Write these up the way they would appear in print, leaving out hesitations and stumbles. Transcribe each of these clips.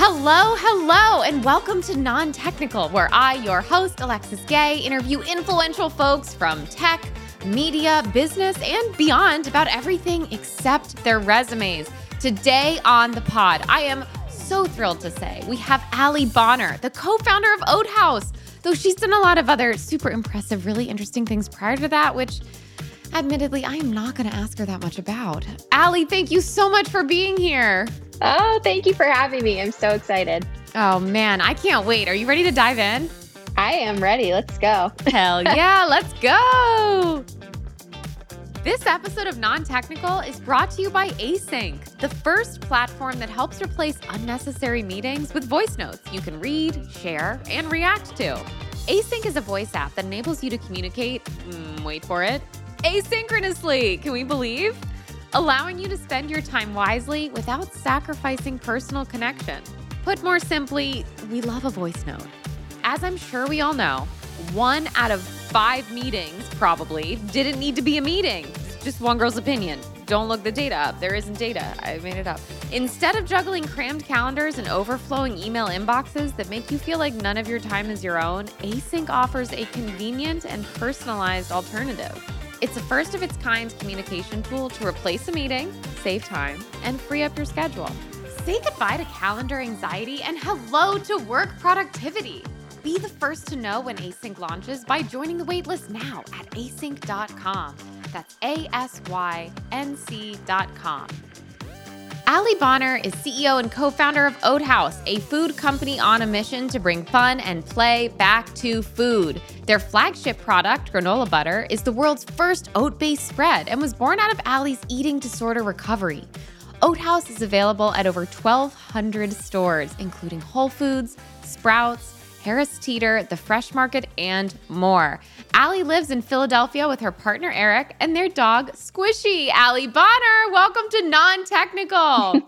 Hello, hello, and welcome to Non-Technical, where I, your host, Alexis Gay, interview influential folks from tech, media, business, and beyond about everything except their resumes. Today on the pod, I am so thrilled to say we have Allie Bonner, the co-founder of Oat Haus, though she's done a lot of other super impressive, really interesting things prior to that, which admittedly, I am not going to ask her that much about. Allie, thank you so much for being here. Oh, thank you for having me. I'm so excited. Oh, man, I can't wait. Are you ready to dive in? I am ready. Let's go. Hell yeah, let's go. This episode of Non-Technical is brought to you by Async, the first platform that helps replace unnecessary meetings with voice notes you can read, share, and react to. Async is a voice app that enables you to communicate, wait for it, asynchronously, can we believe? Allowing you to spend your time wisely without sacrificing personal connection. Put more simply, we love a voice note. As I'm sure we all know, 1 out of 5 meetings probably didn't need to be a meeting. Just one girl's opinion. Don't look the data up. There isn't data. I made it up. Instead of juggling crammed calendars and overflowing email inboxes that make you feel like none of your time is your own, Async offers a convenient and personalized alternative. It's a first-of-its-kind communication tool to replace a meeting, save time, and free up your schedule. Say goodbye to calendar anxiety and hello to work productivity. Be the first to know when Async launches by joining the waitlist now at async.com. That's ASYNC.com. Allie Bonner is CEO and co-founder of Oat Haus, a food company on a mission to bring fun and play back to food. Their flagship product, granola butter, is the world's first oat-based spread and was born out of Allie's eating disorder recovery. Oat Haus is available at over 1,200 stores, including Whole Foods, Sprouts, Harris Teeter, The Fresh Market, and more. Allie lives in Philadelphia with her partner, Eric, and their dog, Squishy. Allie Bonner, welcome to Non-Technical.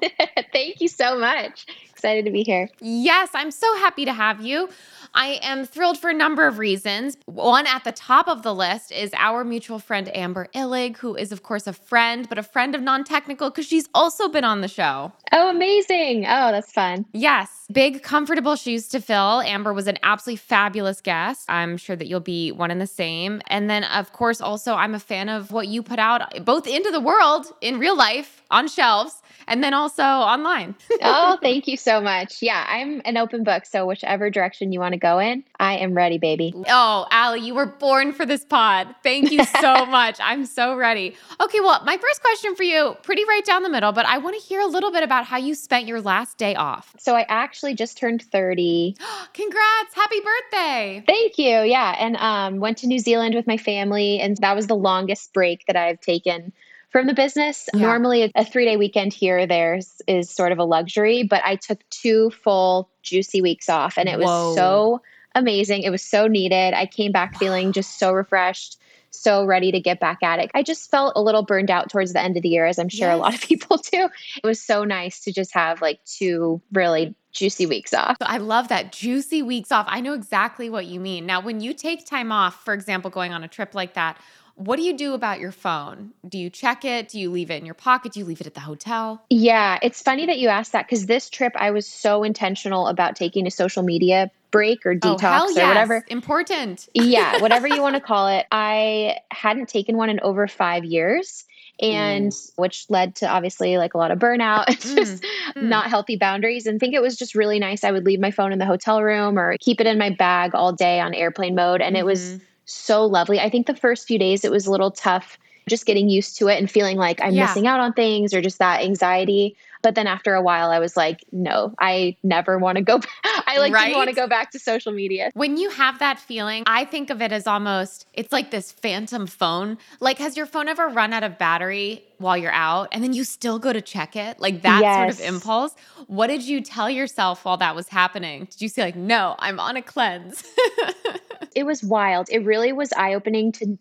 Thank you so much. Excited to be here. Yes, I'm so happy to have you. I am thrilled for a number of reasons. One at the top of the list is our mutual friend, Amber Illig, who is, of course, a friend, but a friend of Non-Technical because she's also been on the show. Oh, amazing. Oh, that's fun. Yes. Big, comfortable shoes to fill. Amber was an absolutely fabulous guest. I'm sure that you'll be one and the same. And then, of course, also, I'm a fan of what you put out both into the world, in real life, on shelves, and then also online. Oh, thank you so much. Yeah, I'm an open book, so whichever direction you want to go in, I am ready, baby. Oh, Allie, you were born for this pod. Thank you so much. I'm so ready. Okay, well, my first question for you, pretty right down the middle, but I want to hear a little bit about how you spent your last day off. So I actually just turned 30. Congrats. Happy birthday. Thank you. Yeah, and went to New Zealand with my family, and that was the longest break that I've taken from the business. Yeah. Normally a 3-day weekend here or there is sort of a luxury, but I took 2 full juicy weeks off and it was so amazing. It was so needed. I came back feeling just so refreshed, so ready to get back at it. I just felt a little burned out towards the end of the year, as I'm sure a lot of people do. It was so nice to just have like 2 really juicy weeks off. I love that. Juicy weeks off. I know exactly what you mean. Now, when you take time off, for example, going on a trip like that, what do you do about your phone? Do you check it? Do you leave it in your pocket? Do you leave it at the hotel? Yeah, it's funny that you asked that because this trip, I was so intentional about taking a social media break or detox or whatever. Important. Yeah, whatever you want to call it. I hadn't taken one in over 5 years. And which led to obviously like a lot of burnout and just not healthy boundaries. And I think it was just really nice. I would leave my phone in the hotel room or keep it in my bag all day on airplane mode. And it was so lovely. I think the first few days it was a little tough just getting used to it and feeling like I'm missing out on things or just that anxiety. But then after a while, I was like, no, I never want to go back. I didn't want to go back to social media. When you have that feeling, I think of it as almost, it's like this phantom phone. Like, has your phone ever run out of battery while you're out and then you still go to check it? Like that sort of impulse. What did you tell yourself while that was happening? Did you say like, no, I'm on a cleanse? It was wild. It really was eye-opening to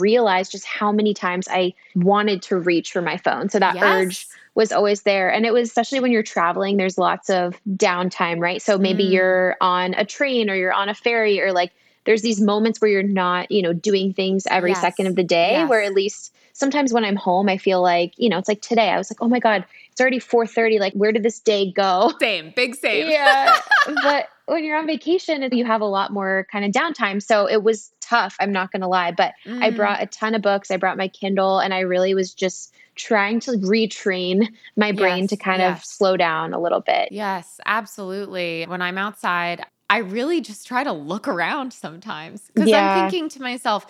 realize just how many times I wanted to reach for my phone. So that urge was always there. And it was, especially when you're traveling, there's lots of downtime, right? So maybe you're on a train or you're on a ferry or like there's these moments where you're not, you know, doing things every second of the day where at least sometimes when I'm home, I feel like, you know, it's like today I was like, oh my God, 4:30, like, where did this day go? Same, big same. Yeah. But when you're on vacation, you have a lot more kind of downtime. So it was tough, I'm not going to lie. But I brought a ton of books. I brought my Kindle, and I really was just trying to retrain my brain to kind of slow down a little bit. Yes, absolutely. When I'm outside, I really just try to look around sometimes, because I'm thinking to myself,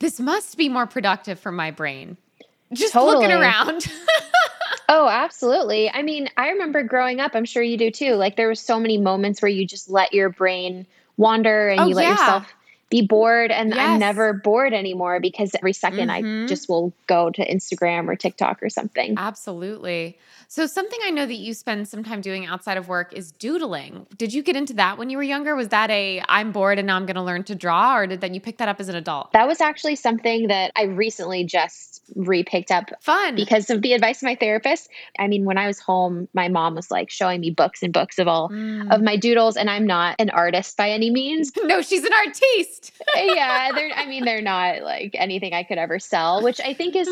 this must be more productive for my brain. Just looking around. Oh, absolutely. I mean, I remember growing up, I'm sure you do too, like there were so many moments where you just let your brain wander and you let yourself be bored. And I'm never bored anymore, because every second I just will go to Instagram or TikTok or something. Absolutely. So something I know that you spend some time doing outside of work is doodling. Did you get into that when you were younger? Was that a, I'm bored and now I'm going to learn to draw? Or did that you pick that up as an adult? That was actually something that I recently just re-picked up. Fun. Because of the advice of my therapist. I mean, when I was home, my mom was like showing me books and books of all of my doodles. And I'm not an artist by any means. No, she's an artiste. They're not like anything I could ever sell, which I think is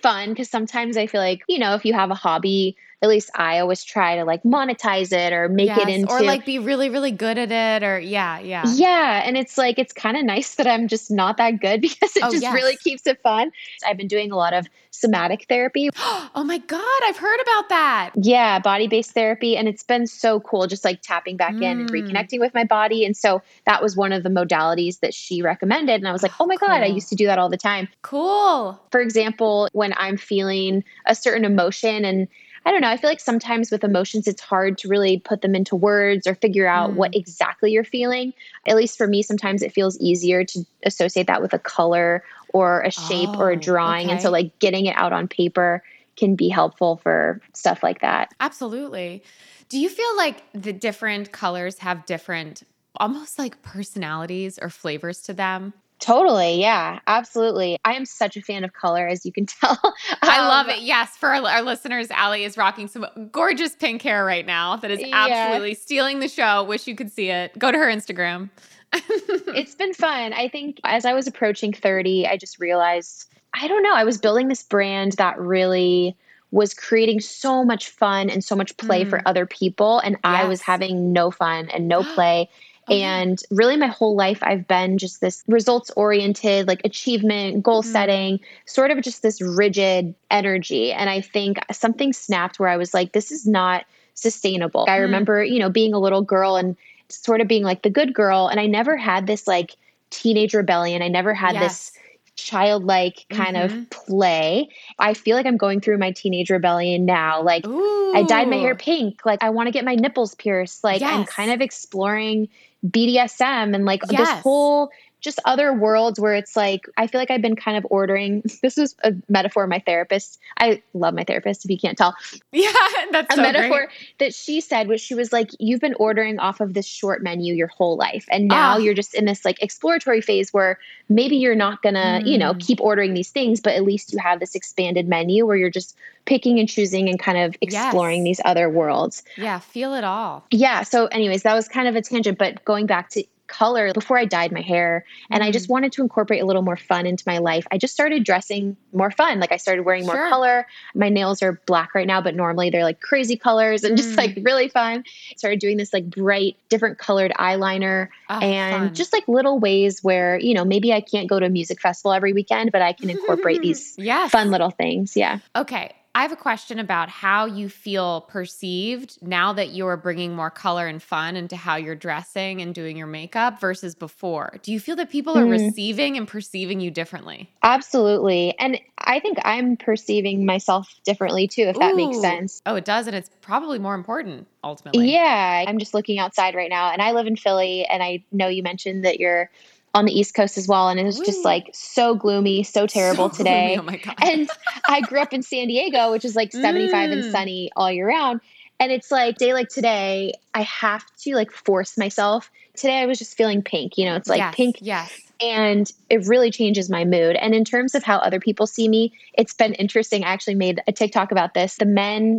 fun, because sometimes I feel like, you know, if you have a hobby, at least I always try to like monetize it or make it into, or like be really, really good at it, or yeah. And it's like, it's kind of nice that I'm just not that good, because it really keeps it fun. I've been doing a lot of somatic therapy. Oh my God, I've heard about that. Yeah, body-based therapy. And it's been so cool, just like tapping back in and reconnecting with my body. And so that was one of the modalities that she recommended. And I was like, oh my God, I used to do that all the time. Cool. For example, when I'm feeling a certain emotion, and I don't know, I feel like sometimes with emotions, it's hard to really put them into words or figure out what exactly you're feeling. At least for me, sometimes it feels easier to associate that with a color or a shape or a drawing. Okay. And so like getting it out on paper can be helpful for stuff like that. Absolutely. Do you feel like the different colors have different, almost like personalities or flavors to them? Totally. Yeah, absolutely. I am such a fan of color, as you can tell. I love it. Yes. For our listeners, Allie is rocking some gorgeous pink hair right now that is absolutely stealing the show. Wish you could see it. Go to her Instagram. It's been fun. I think as I was approaching 30, I just realized, I don't know, I was building this brand that really was creating so much fun and so much play for other people. And I was having no fun and no play. And really my whole life, I've been just this results-oriented, like achievement, goal setting, sort of just this rigid energy. And I think something snapped where I was like, this is not sustainable. I remember, you know, being a little girl and sort of being like the good girl. And I never had this like teenage rebellion. I never had this childlike kind of play. I feel like I'm going through my teenage rebellion now. Like, ooh. I dyed my hair pink. Like, I want to get my nipples pierced. Like, I'm kind of exploring BDSM and like this whole just other worlds where it's like, I feel like I've been kind of ordering. This is a metaphor my therapist. I love my therapist, if you can't tell. Yeah, that's so metaphor great. That she said, which she was like, you've been ordering off of this short menu your whole life. And now you're just in this like exploratory phase where maybe you're not gonna, you know, keep ordering these things, but at least you have this expanded menu where you're just picking and choosing and kind of exploring these other worlds. Yeah, feel it all. Yeah. So anyways, that was kind of a tangent, but going back to color, before I dyed my hair and I just wanted to incorporate a little more fun into my life, I just started dressing more fun. Like I started wearing more color. My nails are black right now, but normally they're like crazy colors and just like really fun. Started doing this like bright, different colored eyeliner and just like little ways where, you know, maybe I can't go to a music festival every weekend, but I can incorporate these fun little things. Yeah. Okay. I have a question about how you feel perceived now that you're bringing more color and fun into how you're dressing and doing your makeup versus before. Do you feel that people are receiving and perceiving you differently? Absolutely. And I think I'm perceiving myself differently too, if that makes sense. Oh, it does. And it's probably more important ultimately. Yeah. I'm just looking outside right now and I live in Philly, and I know you mentioned that you're on the East Coast as well. And it was just like so gloomy, so terrible today. Oh my God. And I grew up in San Diego, which is like 75 and sunny all year round. And it's like day like today, I have to like force myself. Today I was just feeling pink, you know, it's like pink. Yes. And it really changes my mood. And in terms of how other people see me, it's been interesting. I actually made a TikTok about this, the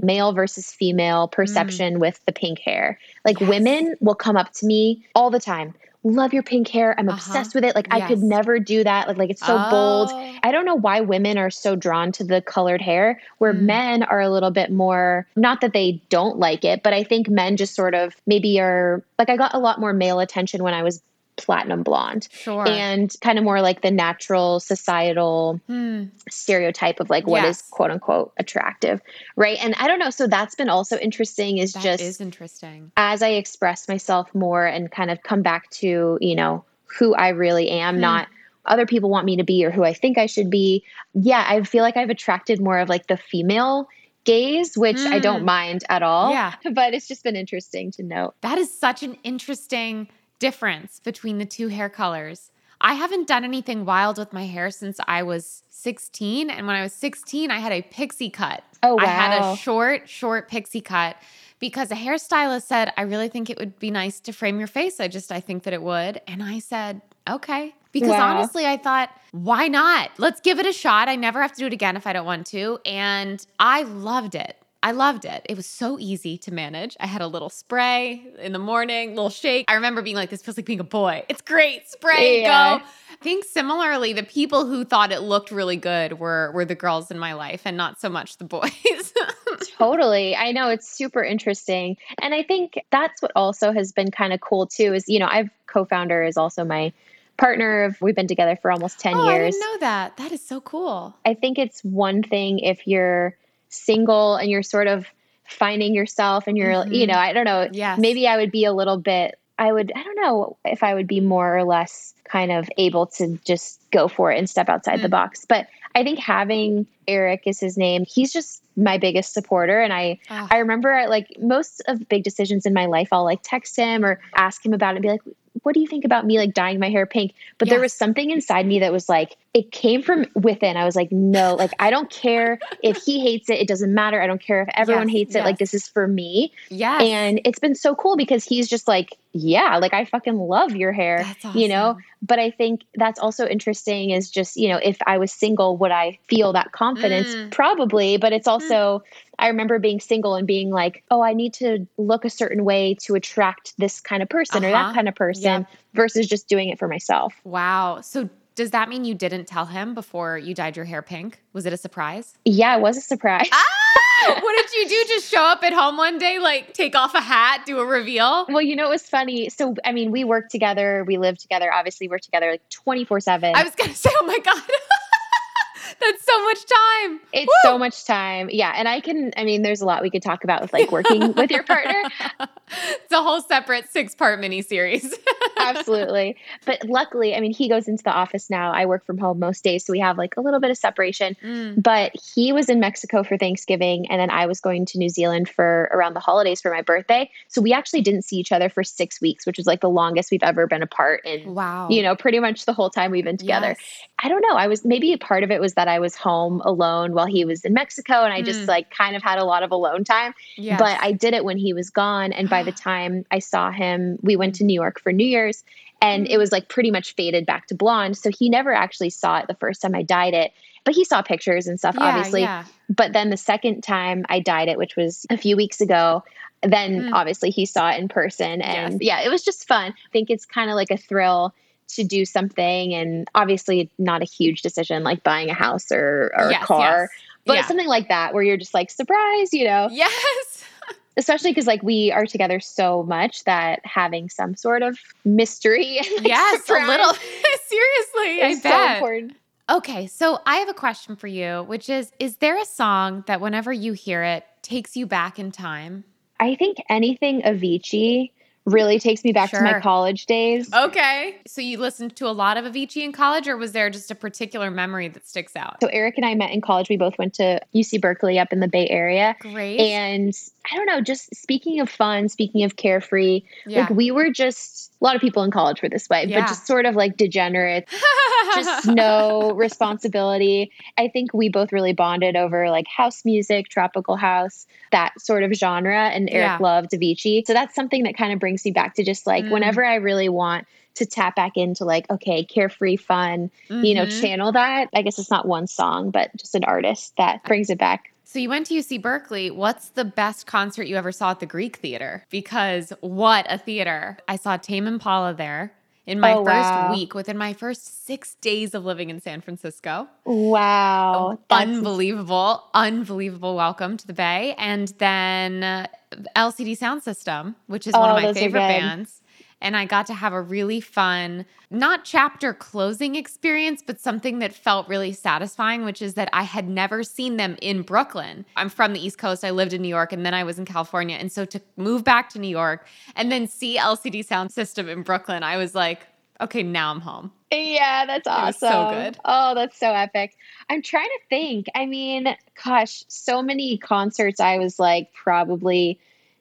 male versus female perception with the pink hair. Like women will come up to me all the time. love your pink hair. I'm obsessed with it. Like I could never do that. Like it's so bold. I don't know why women are so drawn to the colored hair where men are a little bit more, not that they don't like it, but I think men just sort of maybe are like, I got a lot more male attention when I was platinum blonde and kind of more like the natural societal stereotype of like what is quote unquote attractive. Right. And I don't know. So that's been also interesting is that just is interesting as I express myself more and kind of come back to, you know, who I really am, not other people want me to be or who I think I should be. Yeah. I feel like I've attracted more of like the female gaze, which I don't mind at all, but it's just been interesting to note. That is such an interesting difference between the two hair colors. I haven't done anything wild with my hair since I was 16. And when I was 16, I had a pixie cut. Oh, wow. I had a short pixie cut because a hairstylist said, I really think it would be nice to frame your face. I think that it would. And I said, okay. Because honestly, I thought, why not? Let's give it a shot. I never have to do it again if I don't want to. And I loved it. It was so easy to manage. I had a little spray in the morning, little shake. I remember being like, this feels like being a boy. It's great. Spray, go. I think similarly, the people who thought it looked really good were the girls in my life and not so much the boys. Totally. I know. It's super interesting. And I think that's what also has been kind of cool too is, you know, I've co-founder is also my partner. We've been together for almost 10 years. I didn't know that. That is so cool. I think it's one thing if you're single and you're sort of finding yourself and you're, you know, I don't know. Yes. Maybe I would be a little bit, I don't know if I would be more or less kind of able to just go for it and step outside the box. But I think having Eric is his name. He's just my biggest supporter. And I remember like most of big decisions in my life, I'll like text him or ask him about it and be like, what do you think about me like dyeing my hair pink? But there was something inside me that was like, it came from within. I was like, no, like, I don't care if he hates it. It doesn't matter. I don't care if everyone hates it. Like, this is for me. Yeah. And it's been so cool because he's just like, yeah, like I fucking love your hair, you know? But I think that's also interesting is just, you know, if I was single, would I feel that confidence? Probably. But it's also, I remember being single and being like, oh, I need to look a certain way to attract this kind of person or that kind of person versus just doing it for myself. Wow. So does that mean you didn't tell him before you dyed your hair pink? Was it a surprise? Yeah, it was a surprise. What did you do? Just show up at home one day, like take off a hat, do a reveal? Well, you know, it was funny. So, I mean, we work together. We live together. Obviously, we're together like 24/7. I was going to say, oh my God. That's so much time. It's so much time. Yeah. And there's a lot we could talk about with like working with your partner. It's a whole separate 6-part miniseries. Absolutely. But luckily, I mean, he goes into the office now. I work from home most days. So we have like a little bit of separation. But he was in Mexico for Thanksgiving. And then I was going to New Zealand for around the holidays for my birthday. So we actually didn't see each other for 6 weeks, which is like the longest we've ever been apart. And, you know, pretty much the whole time we've been together. Yes. I don't know. Maybe a part of it was that I was home alone while he was in Mexico. And I just like kind of had a lot of alone time, but I did it when he was gone. And by the time I saw him, we went to New York for New Year's and it was like pretty much faded back to blonde. So he never actually saw it the first time I dyed it, but he saw pictures and stuff, obviously. Yeah. But then the second time I dyed it, which was a few weeks ago, then obviously he saw it in person. And yeah, it was just fun. I think it's kind of like a thrill to do something, and obviously not a huge decision like buying a house or a car, but something like that where you're just like, surprise, you know? Yes. Especially because like we are together so much that having some sort of mystery and like, surprise, a little seriously, is so important. Okay, so I have a question for you, which is there a song that whenever you hear it takes you back in time? I think anything Avicii really takes me back to my college days. Okay. So you listened to a lot of Avicii in college, or was there just a particular memory that sticks out? So Eric and I met in college. We both went to UC Berkeley up in the Bay Area. Great. And I don't know, just speaking of fun, speaking of carefree, like we were just, a lot of people in college were this way, but just sort of like degenerates, just no responsibility. I think we both really bonded over like house music, tropical house, that sort of genre. And Eric loved Avicii. So that's something that kind of brings me back to just like whenever I really want to tap back into like, okay, carefree fun, you know, channel that. I guess it's not one song, but just an artist that brings it back. So you went to UC Berkeley. What's the best concert you ever saw at the Greek Theater? Because what a theater. I saw Tame Impala there. in my first week, within my first 6 days of living in San Francisco. Wow. Unbelievable welcome to the Bay. And then LCD Sound System, which is one of my favorite bands. And I got to have a really fun, not chapter closing experience, but something that felt really satisfying, which is that I had never seen them in Brooklyn. I'm from the East Coast. I lived in New York, and then I was in California. And so to move back to New York and then see LCD Sound System in Brooklyn, I was like, okay, now I'm home. Yeah, that's awesome. It was so good. Oh, that's so epic. I'm trying to think. I mean, gosh, so many concerts I was like probably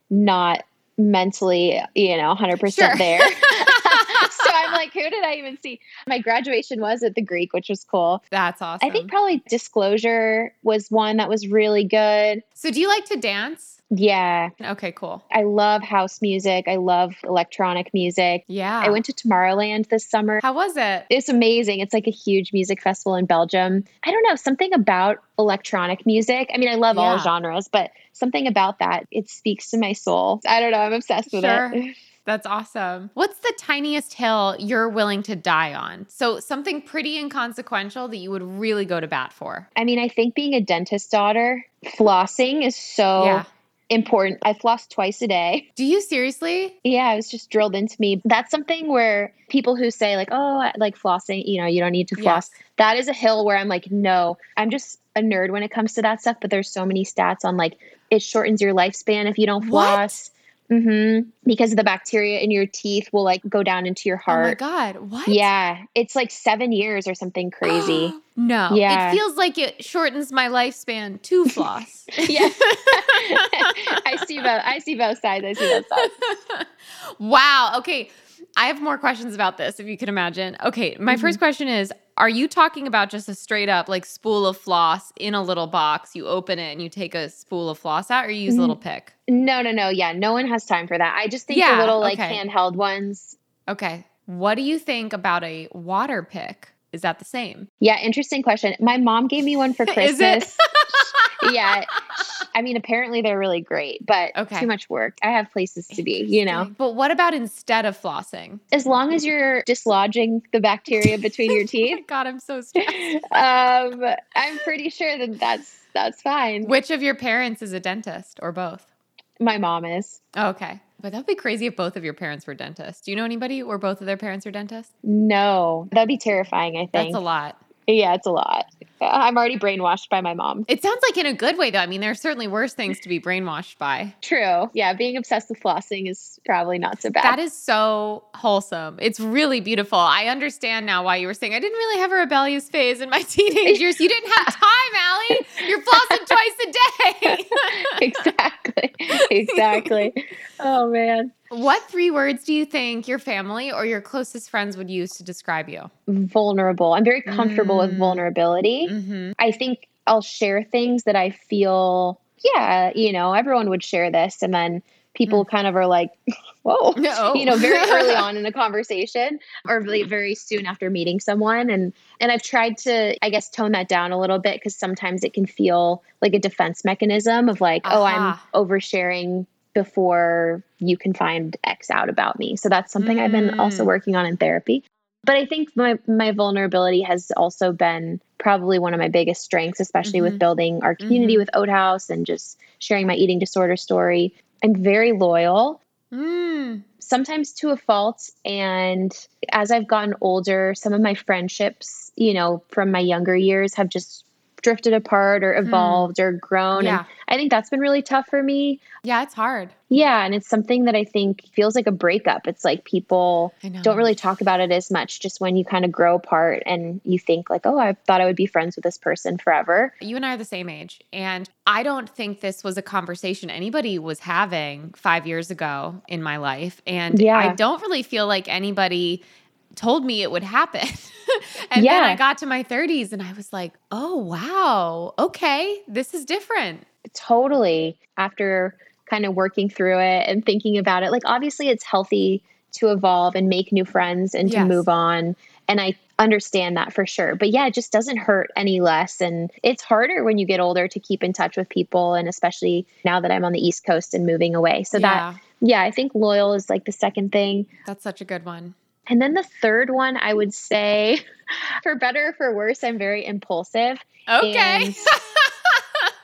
not mentally, 100% there. So I'm like, who did I even see? My graduation was at the Greek, which was cool. That's awesome. I think probably Disclosure was one that was really good. So do you like to dance? Yeah. Okay, cool. I love house music. I love electronic music. Yeah. I went to Tomorrowland this summer. How was it? It's amazing. It's like a huge music festival in Belgium. I don't know, something about electronic music. I mean, I love all genres, but something about that, it speaks to my soul. I don't know. I'm obsessed with it. That's awesome. What's the tiniest hill you're willing to die on? So something pretty inconsequential that you would really go to bat for. I mean, I think being a dentist's daughter, flossing is so important. I floss twice a day. Do you seriously? Yeah, it was just drilled into me. That's something where people who say like, oh, I like flossing, you don't need to floss. Yes. That is a hill where I'm like, no, I'm just a nerd when it comes to that stuff. But there's so many stats on like, it shortens your lifespan if you don't floss. What? Mm-hmm. Because the bacteria in your teeth will like go down into your heart. Oh my God. What? Yeah. It's like 7 years or something crazy. No. Yeah. It feels like it shortens my lifespan to floss. Yeah. I see both sides. Wow. Okay. I have more questions about this, if you can imagine. Okay. My first question is, are you talking about just a straight up like spool of floss in a little box? You open it and you take a spool of floss out, or you use a little pick? No. Yeah. No one has time for that. I just think the little like handheld ones. Okay. What do you think about a water pick? Is that the same? Yeah. Interesting question. My mom gave me one for Christmas. Is it? Yeah. I mean, apparently they're really great, but too much work. I have places to be, But what about instead of flossing? As long as you're dislodging the bacteria between your teeth. God, I'm so stressed. I'm pretty sure that that's fine. Which of your parents is a dentist, or both? My mom is. Oh, okay. But that'd be crazy if both of your parents were dentists. Do you know anybody where both of their parents are dentists? No. That'd be terrifying, I think. That's a lot. Yeah, it's a lot. I'm already brainwashed by my mom. It sounds like in a good way, though. I mean, there are certainly worse things to be brainwashed by. True. Yeah, being obsessed with flossing is probably not so bad. That is so wholesome. It's really beautiful. I understand now why you were saying, I didn't really have a rebellious phase in my teenage years. You didn't have time, Allie. You're flossing twice a day. Exactly. Oh, man. What three words do you think your family or your closest friends would use to describe you? Vulnerable. I'm very comfortable with vulnerability. Mm-hmm. I think I'll share things that I feel, everyone would share this. And then people kind of are like, whoa, no. Very early on in a conversation or really very soon after meeting someone. And I've tried to, I guess, tone that down a little bit, because sometimes it can feel like a defense mechanism of like, oh, I'm oversharing before you can find X out about me. So that's something I've been also working on in therapy. But I think my vulnerability has also been probably one of my biggest strengths, especially with building our community with Oat Haus and just sharing my eating disorder story. I'm very loyal, sometimes to a fault. And as I've gotten older, some of my friendships, from my younger years have just drifted apart or evolved or grown. Yeah. And I think that's been really tough for me. Yeah, it's hard. Yeah. And it's something that I think feels like a breakup. It's like people don't really talk about it as much, just when you kind of grow apart and you think like, oh, I thought I would be friends with this person forever. You and I are the same age. And I don't think this was a conversation anybody was having 5 years ago in my life. And I don't really feel like anybody told me it would happen. And then I got to my 30s and I was like, oh, wow. Okay. This is different. Totally. After kind of working through it and thinking about it, like obviously it's healthy to evolve and make new friends and to move on. And I understand that for sure. But yeah, it just doesn't hurt any less. And it's harder when you get older to keep in touch with people. And especially now that I'm on the East Coast and moving away. So I think loyal is like the second thing. That's such a good one. And then the third one, I would say, for better or for worse, I'm very impulsive. Okay.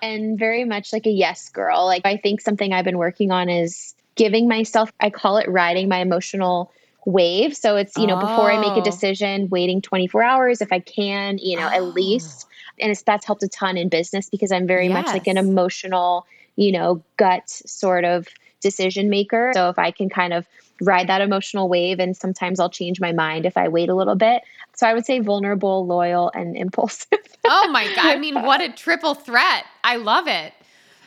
And very much like a yes girl. Like, I think something I've been working on is giving myself, I call it riding my emotional wave. So it's, you know, before I make a decision, waiting 24 hours if I can, you know, at least. And it's, that's helped a ton in business because I'm very much like an emotional, you know, gut sort of decision maker. So if I can kind of ride that emotional wave, and sometimes I'll change my mind if I wait a little bit. So I would say vulnerable, loyal, and impulsive. Oh my God. I mean, what a triple threat. I love it.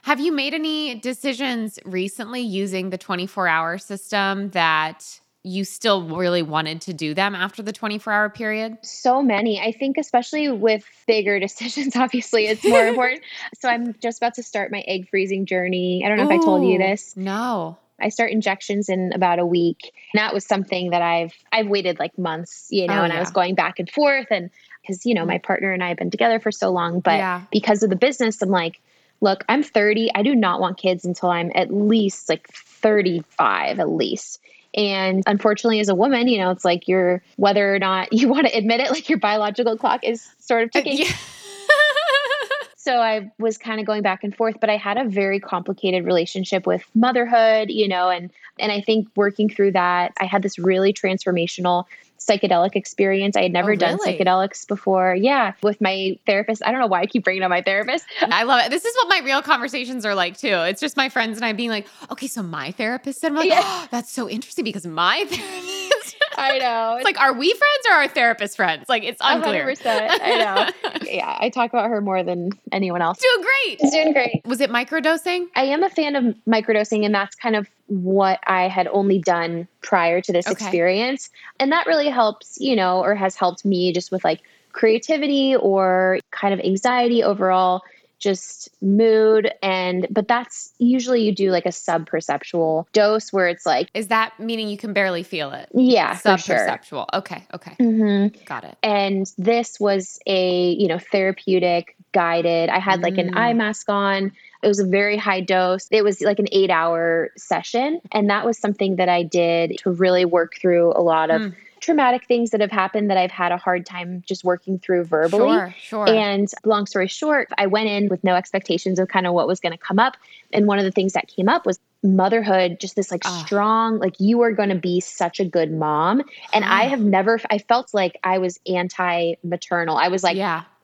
Have you made any decisions recently using the 24-hour system that you still really wanted to do them after the 24-hour period? So many. I think especially with bigger decisions, obviously, it's more important. So I'm just about to start my egg freezing journey. I don't know if I told you this. No. I start injections in about a week. And that was something that I've waited like months, you know, and I was going back and forth. And because, you know, my partner and I have been together for so long, but because of the business, I'm like, look, I'm 30. I do not want kids until I'm at least like 35 at least. And unfortunately, as a woman, you know, it's like you're, whether or not you want to admit it, like your biological clock is sort of ticking. So I was kind of going back and forth, but I had a very complicated relationship with motherhood, you know, and I think working through that, I had this really transformational psychedelic experience. I had never done psychedelics before. Yeah. With my therapist. I don't know why I keep bringing up my therapist. I love it. This is what my real conversations are like too. It's just my friends and I being like, okay, so my therapist said, I'm like, oh, that's so interesting because my therapist. I know. It's like, are we friends or are therapist friends? Like, it's unclear. 100%. I know. Yeah. I talk about her more than anyone else. Doing great. She's doing great. Was it microdosing? I am a fan of microdosing, and that's kind of what I had only done prior to this experience. And that really helps, you know, or has helped me just with like creativity or kind of anxiety overall, just mood. And, but that's usually you do like a sub-perceptual dose where it's like, is that meaning you can barely feel it? Yeah. Sub-perceptual. Sure. Okay. Okay. Mm-hmm. Got it. And this was a, you know, therapeutic guided. I had like an eye mask on. It was a very high dose. It was like an 8-hour session. And that was something that I did to really work through a lot of traumatic things that have happened that I've had a hard time just working through verbally. Sure. And long story short, I went in with no expectations of kind of what was going to come up. And one of the things that came up was motherhood, just this like strong, like you are going to be such a good mom. And I felt like I was anti-maternal. I was like,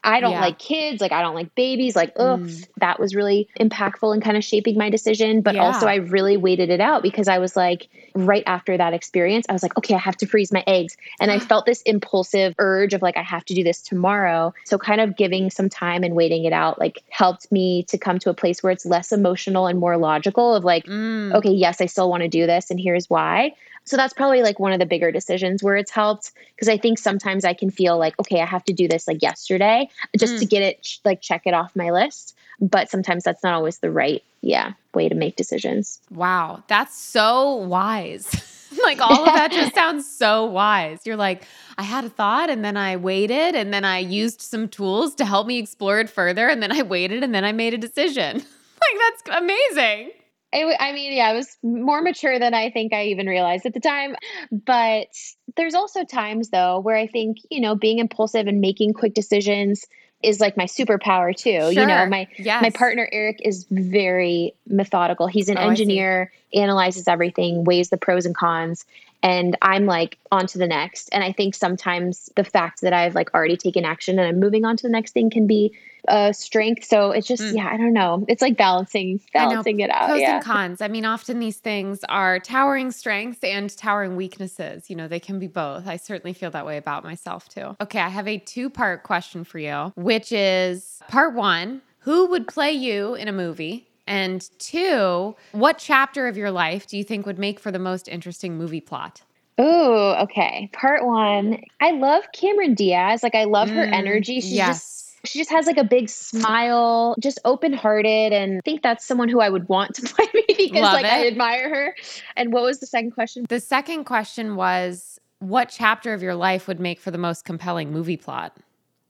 I don't like kids. Like, I don't like babies. Like, that was really impactful and kind of shaping my decision. But also I really waited it out because I was like, right after that experience, I was like, okay, I have to freeze my eggs. And I felt this impulsive urge of like, I have to do this tomorrow. So kind of giving some time and waiting it out, like helped me to come to a place where it's less emotional and more logical of like, okay, yes, I still want to do this. And here's why. So that's probably like one of the bigger decisions where it's helped, because I think sometimes I can feel like, okay, I have to do this like yesterday just to get it, like check it off my list. But sometimes that's not always the right way to make decisions. Wow. That's so wise. Like all of that just sounds so wise. You're like, I had a thought and then I waited and then I used some tools to help me explore it further. And then I waited and then I made a decision. Like, that's amazing. I mean, I was more mature than I think I even realized at the time. But there's also times, though, where I think, you know, being impulsive and making quick decisions is like my superpower, too. Sure. You know, my partner, Eric, is very methodical. He's an engineer, analyzes everything, weighs the pros and cons. And I'm like, on to the next. And I think sometimes the fact that I've like already taken action and I'm moving on to the next thing can be a strength. So it's just, I don't know. It's like balancing it out. Pros and cons. I mean, often these things are towering strengths and towering weaknesses. You know, they can be both. I certainly feel that way about myself too. Okay. I have a 2-part question for you, which is part 1, who would play you in a movie? And 2, what chapter of your life do you think would make for the most interesting movie plot? Ooh, okay. Part 1, I love Cameron Diaz. Like, I love her energy. She just has like a big smile, just open-hearted. And I think that's someone who I would want to play me because I admire her. And what was the second question? The second question was, what chapter of your life would make for the most compelling movie plot?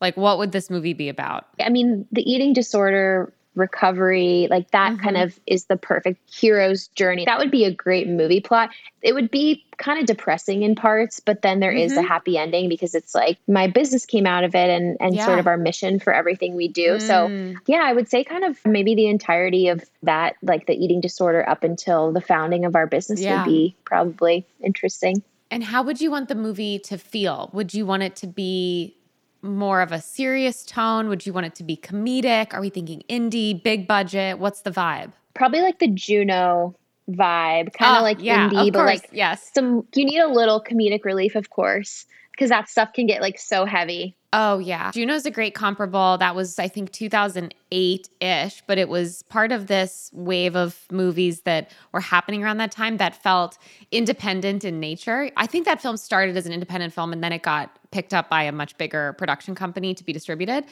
Like, what would this movie be about? I mean, the eating disorder recovery, like that kind of is the perfect hero's journey. That would be a great movie plot. It would be kind of depressing in parts, but then there is a happy ending because it's like my business came out of it and sort of our mission for everything we do. So yeah, I would say kind of maybe the entirety of that, like the eating disorder up until the founding of our business would be probably interesting. And how would you want the movie to feel? Would you want it to be more of a serious tone? Would you want it to be comedic? Are we thinking indie, big budget? What's the vibe? Probably like the Juno vibe, kind of indie, but like some, you need a little comedic relief, of course, because that stuff can get like so heavy. Oh yeah. Juno's a great comparable. That was, I think, 2008-ish, but it was part of this wave of movies that were happening around that time that felt independent in nature. I think that film started as an independent film and then it got picked up by a much bigger production company to be distributed,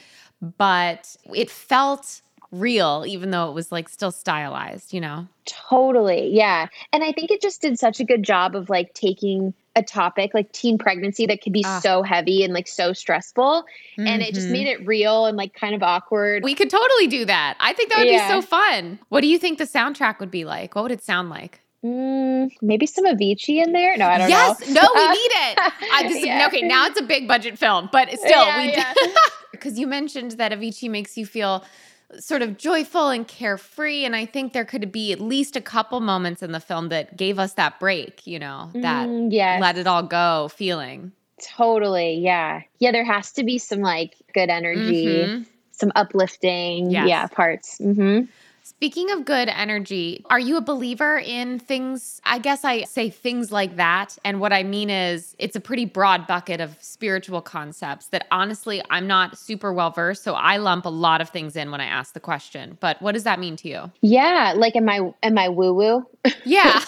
but it felt real, even though it was like still stylized, you know? Totally. Yeah. And I think it just did such a good job of like taking a topic like teen pregnancy that could be so heavy and like so stressful. And it just made it real and like kind of awkward. We could totally do that. I think that would be so fun. What do you think the soundtrack would be like? What would it sound like? Maybe some Avicii in there? No, I don't know. Yes, no, we need it. Okay, now it's a big budget film, but still. Because you mentioned that Avicii makes you feel sort of joyful and carefree. And I think there could be at least a couple moments in the film that gave us that break, you know, that let it all go feeling. Totally. Yeah. Yeah. There has to be some like good energy, some uplifting parts. Speaking of good energy, are you a believer in things? I guess I say things like that. And what I mean is it's a pretty broad bucket of spiritual concepts that honestly, I'm not super well versed. So I lump a lot of things in when I ask the question, but what does that mean to you? Yeah. Like, am I woo-woo? Yeah.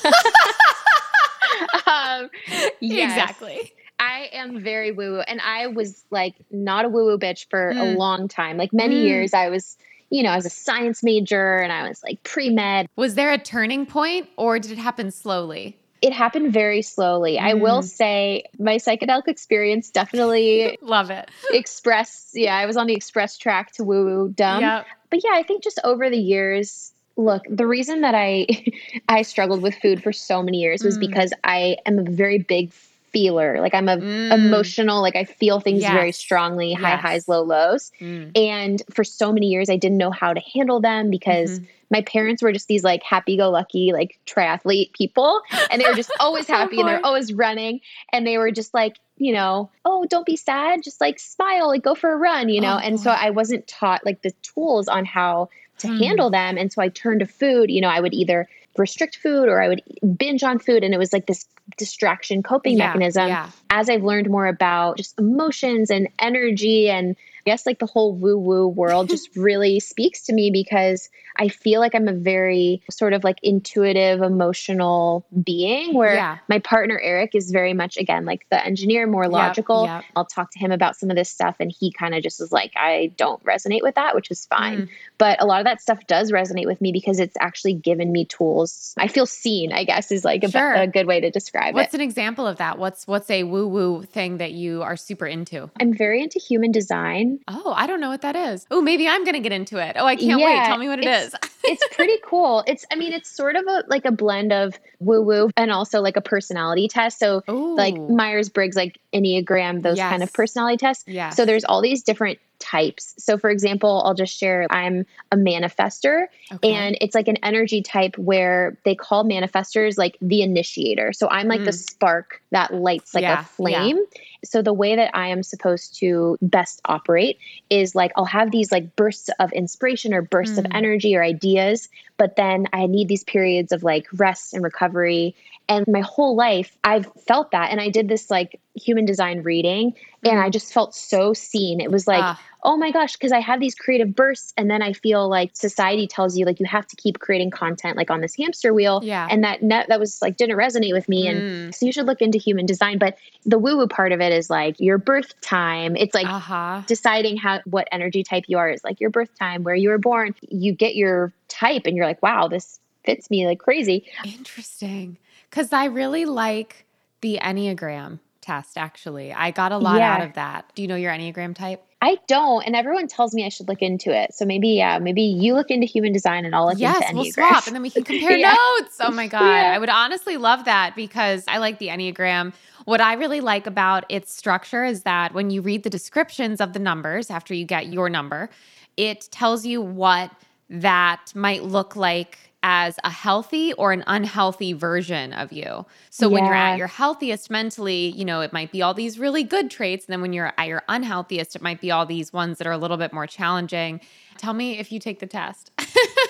Exactly. I am very woo-woo. And I was like not a woo-woo bitch for a long time. Like many years I was, you know, I was a science major and I was like pre-med. Was there a turning point or did it happen slowly? It happened very slowly. I will say my psychedelic experience definitely love it. I was on the express track to woo-woo dumb. Yep. But yeah, I think just over the years, look, the reason that I struggled with food for so many years was because I am a very big feeler. Like I'm a emotional, like I feel things very strongly, high highs, low lows. And for so many years, I didn't know how to handle them because my parents were just these like happy-go-lucky, like triathlete people. And they were just always happy and they're always running. And they were just like, you know, oh, don't be sad. Just like smile, like go for a run, you know? And so I wasn't taught like the tools on how to handle them. And so I turned to food, you know, I would either restrict food or I would binge on food. And it was like this distraction coping mechanism. Yeah. As I've learned more about just emotions and energy and I guess like the whole woo-woo world just really speaks to me because I feel like I'm a very sort of like intuitive, emotional being where my partner Eric is very much, again, like the engineer, more logical. Yep. I'll talk to him about some of this stuff and he kind of just was like, I don't resonate with that, which is fine. But a lot of that stuff does resonate with me because it's actually given me tools. I feel seen, I guess, is like a good way to describe it. What's an example of that? What's a woo-woo thing that you are super into? I'm very into human design. Oh, I don't know what that is. Oh, maybe I'm going to get into it. Oh, I can't wait. Tell me what it is. It's pretty cool. It's sort of a blend of woo-woo and also like a personality test. So like Myers-Briggs, like Enneagram, those kind of personality tests. Yes. So there's all these different types. So for example, I'll just share, I'm a manifester and it's like an energy type where they call manifestors like the initiator. So I'm like the spark that lights like a flame. Yeah. So the way that I am supposed to best operate is like, I'll have these like bursts of inspiration or bursts of energy or ideas, but then I need these periods of like rest and recovery. And my whole life I've felt that. And I did this like human design reading and I just felt so seen. It was like, oh my gosh, because I have these creative bursts. And then I feel like society tells you like, you have to keep creating content like on this hamster wheel. Yeah. And that was like, didn't resonate with me. And so you should look into human design, but the woo-woo part of it is like your birth time. It's like deciding what energy type you are is like your birth time, where you were born, you get your type and you're like, wow, this fits me like crazy. Interesting. Because I really like the Enneagram test, actually. I got a lot out of that. Do you know your Enneagram type? I don't, and everyone tells me I should look into it. So maybe, yeah, maybe you look into human design and I'll look into Enneagram. Yes, we'll swap and then we can compare notes. Oh my God. Yeah. I would honestly love that because I like the Enneagram. What I really like about its structure is that when you read the descriptions of the numbers after you get your number, it tells you what that might look like as a healthy or an unhealthy version of you. So when you're at your healthiest mentally, you know, it might be all these really good traits. And then when you're at your unhealthiest, it might be all these ones that are a little bit more challenging. Tell me if you take the test.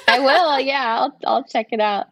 I will. Yeah, I'll check it out.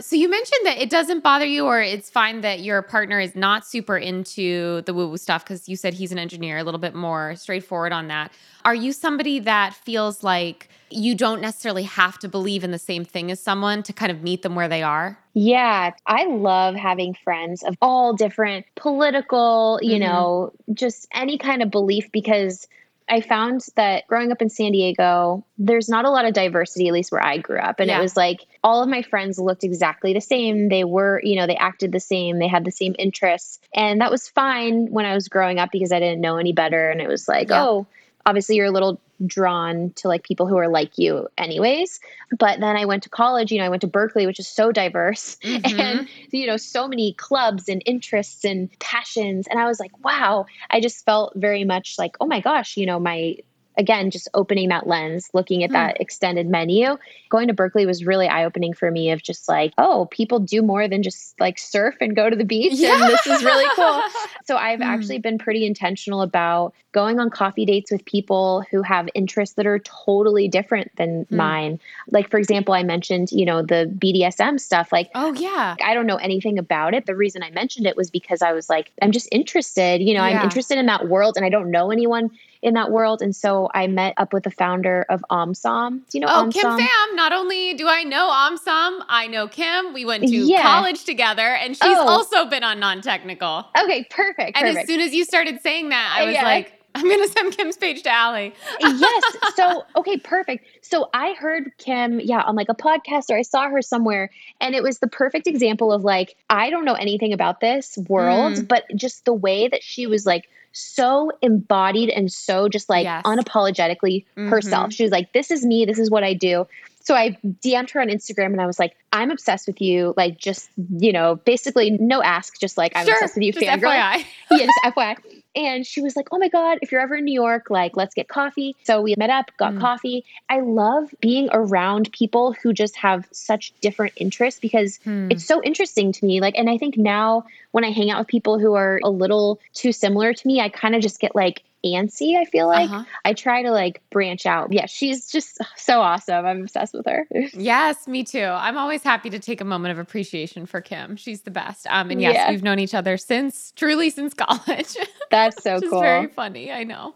So you mentioned that it doesn't bother you or it's fine that your partner is not super into the woo-woo stuff because you said he's an engineer, a little bit more straightforward on that. Are you somebody that feels like you don't necessarily have to believe in the same thing as someone to kind of meet them where they are? Yeah. I love having friends of all different political, you know, just any kind of belief, because I found that growing up in San Diego, there's not a lot of diversity, at least where I grew up. And it was like all of my friends looked exactly the same. They were, you know, they acted the same. They had the same interests. And that was fine when I was growing up because I didn't know any better. And it was like, oh, obviously you're a little drawn to like people who are like you anyways. But then I went to college, you know, I went to Berkeley, which is so diverse and, you know, so many clubs and interests and passions. And I was like, wow, I just felt very much like, oh my gosh, you know, my, again, just opening that lens, looking at that extended menu. Going to Berkeley was really eye-opening for me of just like, oh, people do more than just like surf and go to the beach. Yeah. And this is really cool. So I've actually been pretty intentional about going on coffee dates with people who have interests that are totally different than mine. Like, for example, I mentioned, you know, the BDSM stuff. Like, I don't know anything about it. The reason I mentioned it was because I was like, I'm just interested, you know, I'm interested in that world and I don't know anyone in that world. And so I met up with the founder of Omsom. Do you know Omsom? Kim Pham. Not only do I know Omsom, I know Kim. We went to college together and she's also been on Non-Technical. Okay, perfect. And as soon as you started saying that, I was like, I'm going to send Kim's page to Allie. Yes. So, okay, perfect. So I heard Kim, on like a podcast or I saw her somewhere and it was the perfect example of like, I don't know anything about this world, but just the way that she was like, so embodied and so just like unapologetically herself. She was like, this is me. This is what I do. So I DM'd her on Instagram and I was like, I'm obsessed with you. Like just, you know, basically no ask, just like I'm obsessed with you. Just fangirl. FYI. Yeah, just FYI. And she was like, oh my God, if you're ever in New York, like let's get coffee. So we met up, got coffee. I love being around people who just have such different interests because it's so interesting to me. Like, and I think now when I hang out with people who are a little too similar to me, I kind of just get like antsy, I feel like. I try to like branch out. Yeah, she's just so awesome. I'm obsessed with her. Yes, me too. I'm always happy to take a moment of appreciation for Kim. She's the best. And yes, we've known each other since college. That's so cool. It's very funny. I know.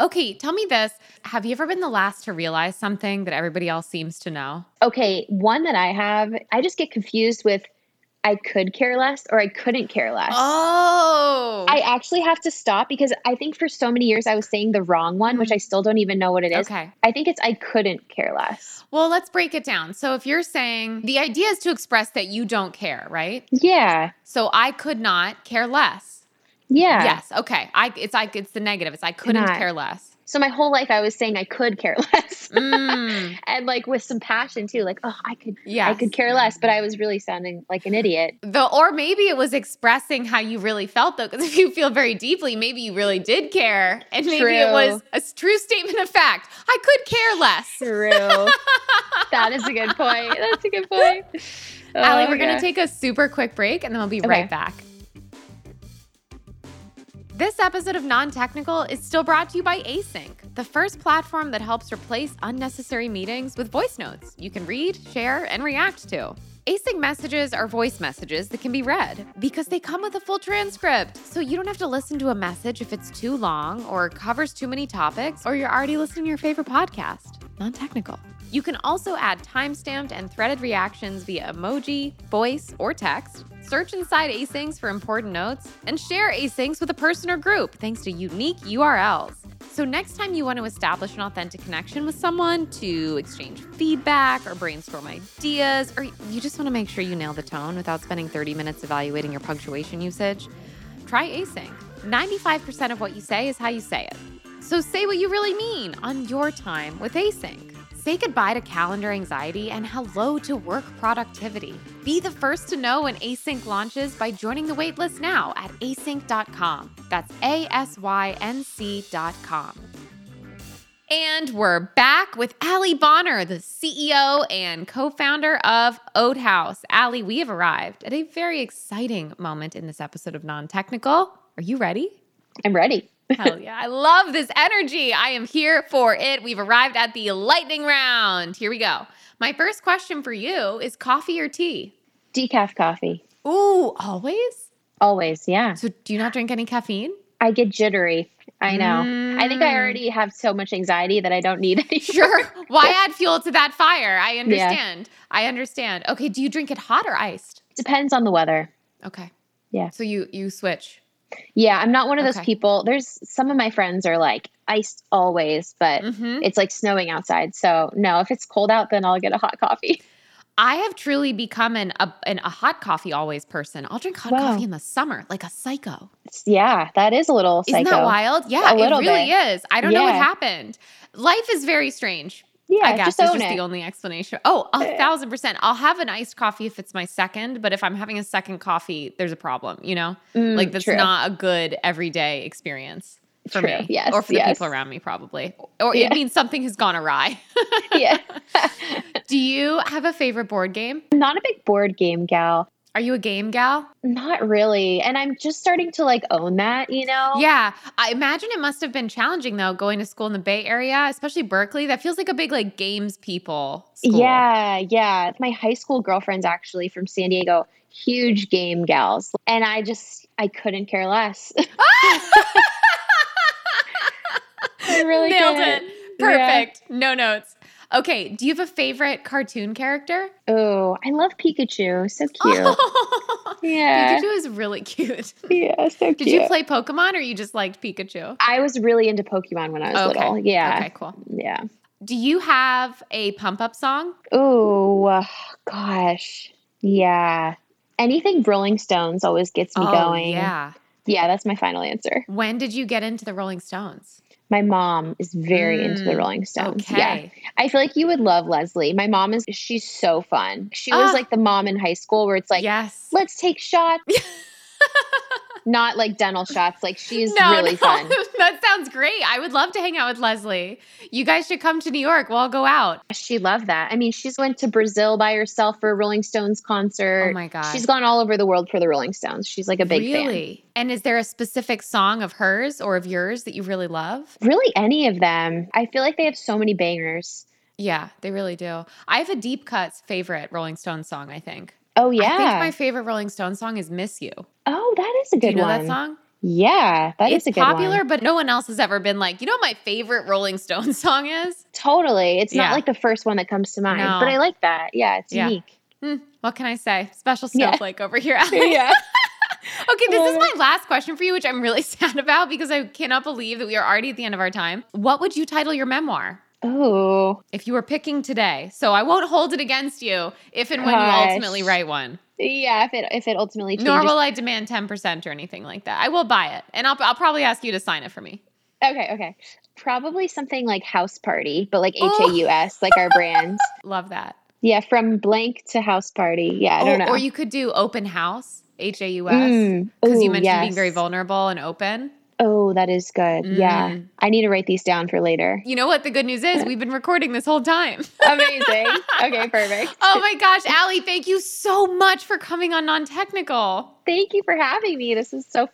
Okay, tell me this. Have you ever been the last to realize something that everybody else seems to know? Okay, one that I have, I just get confused with I could care less or I couldn't care less. Oh. I actually have to stop because I think for so many years I was saying the wrong one, which I still don't even know what it is. Okay. I think it's I couldn't care less. Well, let's break it down. So if you're saying the idea is to express that you don't care, right? Yeah. So I could not care less. Yeah. Yes. Okay. It's the negative. It's I couldn't care less. So my whole life I was saying I could care less and like with some passion too, like, oh, I could care less, but I was really sounding like an idiot. Or maybe it was expressing how you really felt though, because if you feel very deeply, maybe you really did care and maybe it was a true statement of fact. I could care less. True. That is a good point. That's a good point. Oh, Allie, we're going to take a super quick break and then we'll be right back. This episode of Non-Technical is still brought to you by Async, the first platform that helps replace unnecessary meetings with voice notes you can read, share, and react to. Async messages are voice messages that can be read because they come with a full transcript, so you don't have to listen to a message if it's too long or covers too many topics or you're already listening to your favorite podcast, Non-Technical. You can also add timestamped and threaded reactions via emoji, voice, or text, search inside Asyncs for important notes, and share Asyncs with a person or group thanks to unique URLs. So next time you want to establish an authentic connection with someone to exchange feedback or brainstorm ideas, or you just want to make sure you nail the tone without spending 30 minutes evaluating your punctuation usage, try Async. 95% of what you say is how you say it. So say what you really mean on your time with Async. Say goodbye to calendar anxiety and hello to work productivity. Be the first to know when Async launches by joining the waitlist now at async.com. That's ASYNC.com. And we're back with Allie Bonner, the CEO and co-founder of Oat Haus. Allie, we have arrived at a very exciting moment in this episode of Non-Technical. Are you ready? I'm ready. Hell yeah. I love this energy. I am here for it. We've arrived at the lightning round. Here we go. My first question for you is coffee or tea? Decaf coffee. Ooh, always? Always, yeah. So do you not drink any caffeine? I get jittery. I know. I think I already have so much anxiety that I don't need any. Sure. Why add fuel to that fire? I understand. Yeah. I understand. Okay. Do you drink it hot or iced? Depends on the weather. Okay. Yeah. So you switch. Yeah. I'm not one of those people. There's some of my friends are like iced always, but it's like snowing outside. So no, if it's cold out, then I'll get a hot coffee. I have truly become a hot coffee always person. I'll drink hot coffee in the summer, like a psycho. Yeah, that is a little psycho. Isn't that wild? Yeah, it really is. I don't know what happened. Life is very strange. Yeah, I guess it's just the only explanation. Oh, 1,000%. I'll have an iced coffee if it's my second, but if I'm having a second coffee, there's a problem, you know? Like that's not a good everyday experience. For me, yes, or for the people around me, probably. Or it means something has gone awry. Yeah. Do you have a favorite board game? I'm not a big board game gal. Are you a game gal? Not really. And I'm just starting to like own that, you know? Yeah. I imagine it must have been challenging though, going to school in the Bay Area, especially Berkeley. That feels like a big like games people school. Yeah, yeah. My high school girlfriend's actually from San Diego, huge game gals. And I couldn't care less. Really nailed it. Perfect. Yeah. No notes. Okay. Do you have a favorite cartoon character? Oh, I love Pikachu. So cute. Oh. Yeah. Pikachu is really cute. Yeah, so cute. Did you play Pokemon or you just liked Pikachu? I was really into Pokemon when I was little. Yeah. Okay, cool. Yeah. Do you have a pump-up song? Oh, gosh. Yeah. Anything Rolling Stones always gets me going. Yeah. Yeah, that's my final answer. When did you get into the Rolling Stones? My mom is very into the Rolling Stones. Okay. Yeah. I feel like you would love Leslie. My mom is, she's so fun. She was like the mom in high school where it's like, let's take shots. Not like dental shots. Like she's really fun. That sounds great. I would love to hang out with Leslie. You guys should come to New York. We'll all go out. She loved that. I mean, she's went to Brazil by herself for a Rolling Stones concert. Oh my God. She's gone all over the world for the Rolling Stones. She's like a big fan. Really? And is there a specific song of hers or of yours that you really love? Really any of them. I feel like they have so many bangers. Yeah, they really do. I have a deep cuts favorite Rolling Stones song, I think. Oh, yeah. I think my favorite Rolling Stones song is Miss You. Oh, that is a good one. Do you know that song? Yeah, it's a good one. It's popular, but no one else has ever been like, you know what my favorite Rolling Stones song is? Totally. It's not like the first one that comes to mind, but I like that. Yeah, it's unique. What can I say? Special snowflake over here, Alex. Yeah. Okay, this is my last question for you, which I'm really sad about because I cannot believe that we are already at the end of our time. What would you title your memoir? Oh. If you were picking today. So I won't hold it against you if and when you ultimately write one. Yeah, if it ultimately changes. Nor will I demand 10% or anything like that. I will buy it. And I'll probably ask you to sign it for me. Okay. Probably something like House Party, but like Haus, like our brand. Love that. Yeah, from blank to House Party. Yeah, I don't know. Or you could do open house, Haus, because you mentioned being very vulnerable and open. Oh, that is good. Yeah. I need to write these down for later. You know what? The good news is we've been recording this whole time. Amazing. Okay, perfect. Oh my gosh, Allie, thank you so much for coming on Non-Technical. Thank you for having me. This was so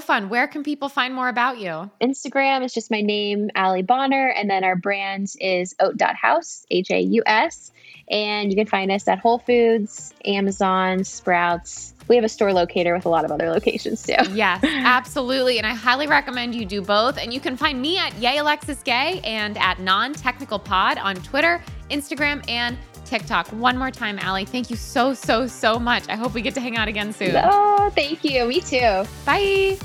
fun. Where can people find more about you? Instagram is just my name, Allie Bonner. And then our brand is oat.house, Haus. And you can find us at Whole Foods, Amazon, Sprouts. We have a store locator with a lot of other locations too. Yes, absolutely. And I highly recommend you do both. And you can find me at @AlexisGay and at @NonTechnicalPod on Twitter, Instagram, and TikTok. One more time, Allie, thank you so, so, so much. I hope we get to hang out again soon. Oh, thank you. Me too. Bye.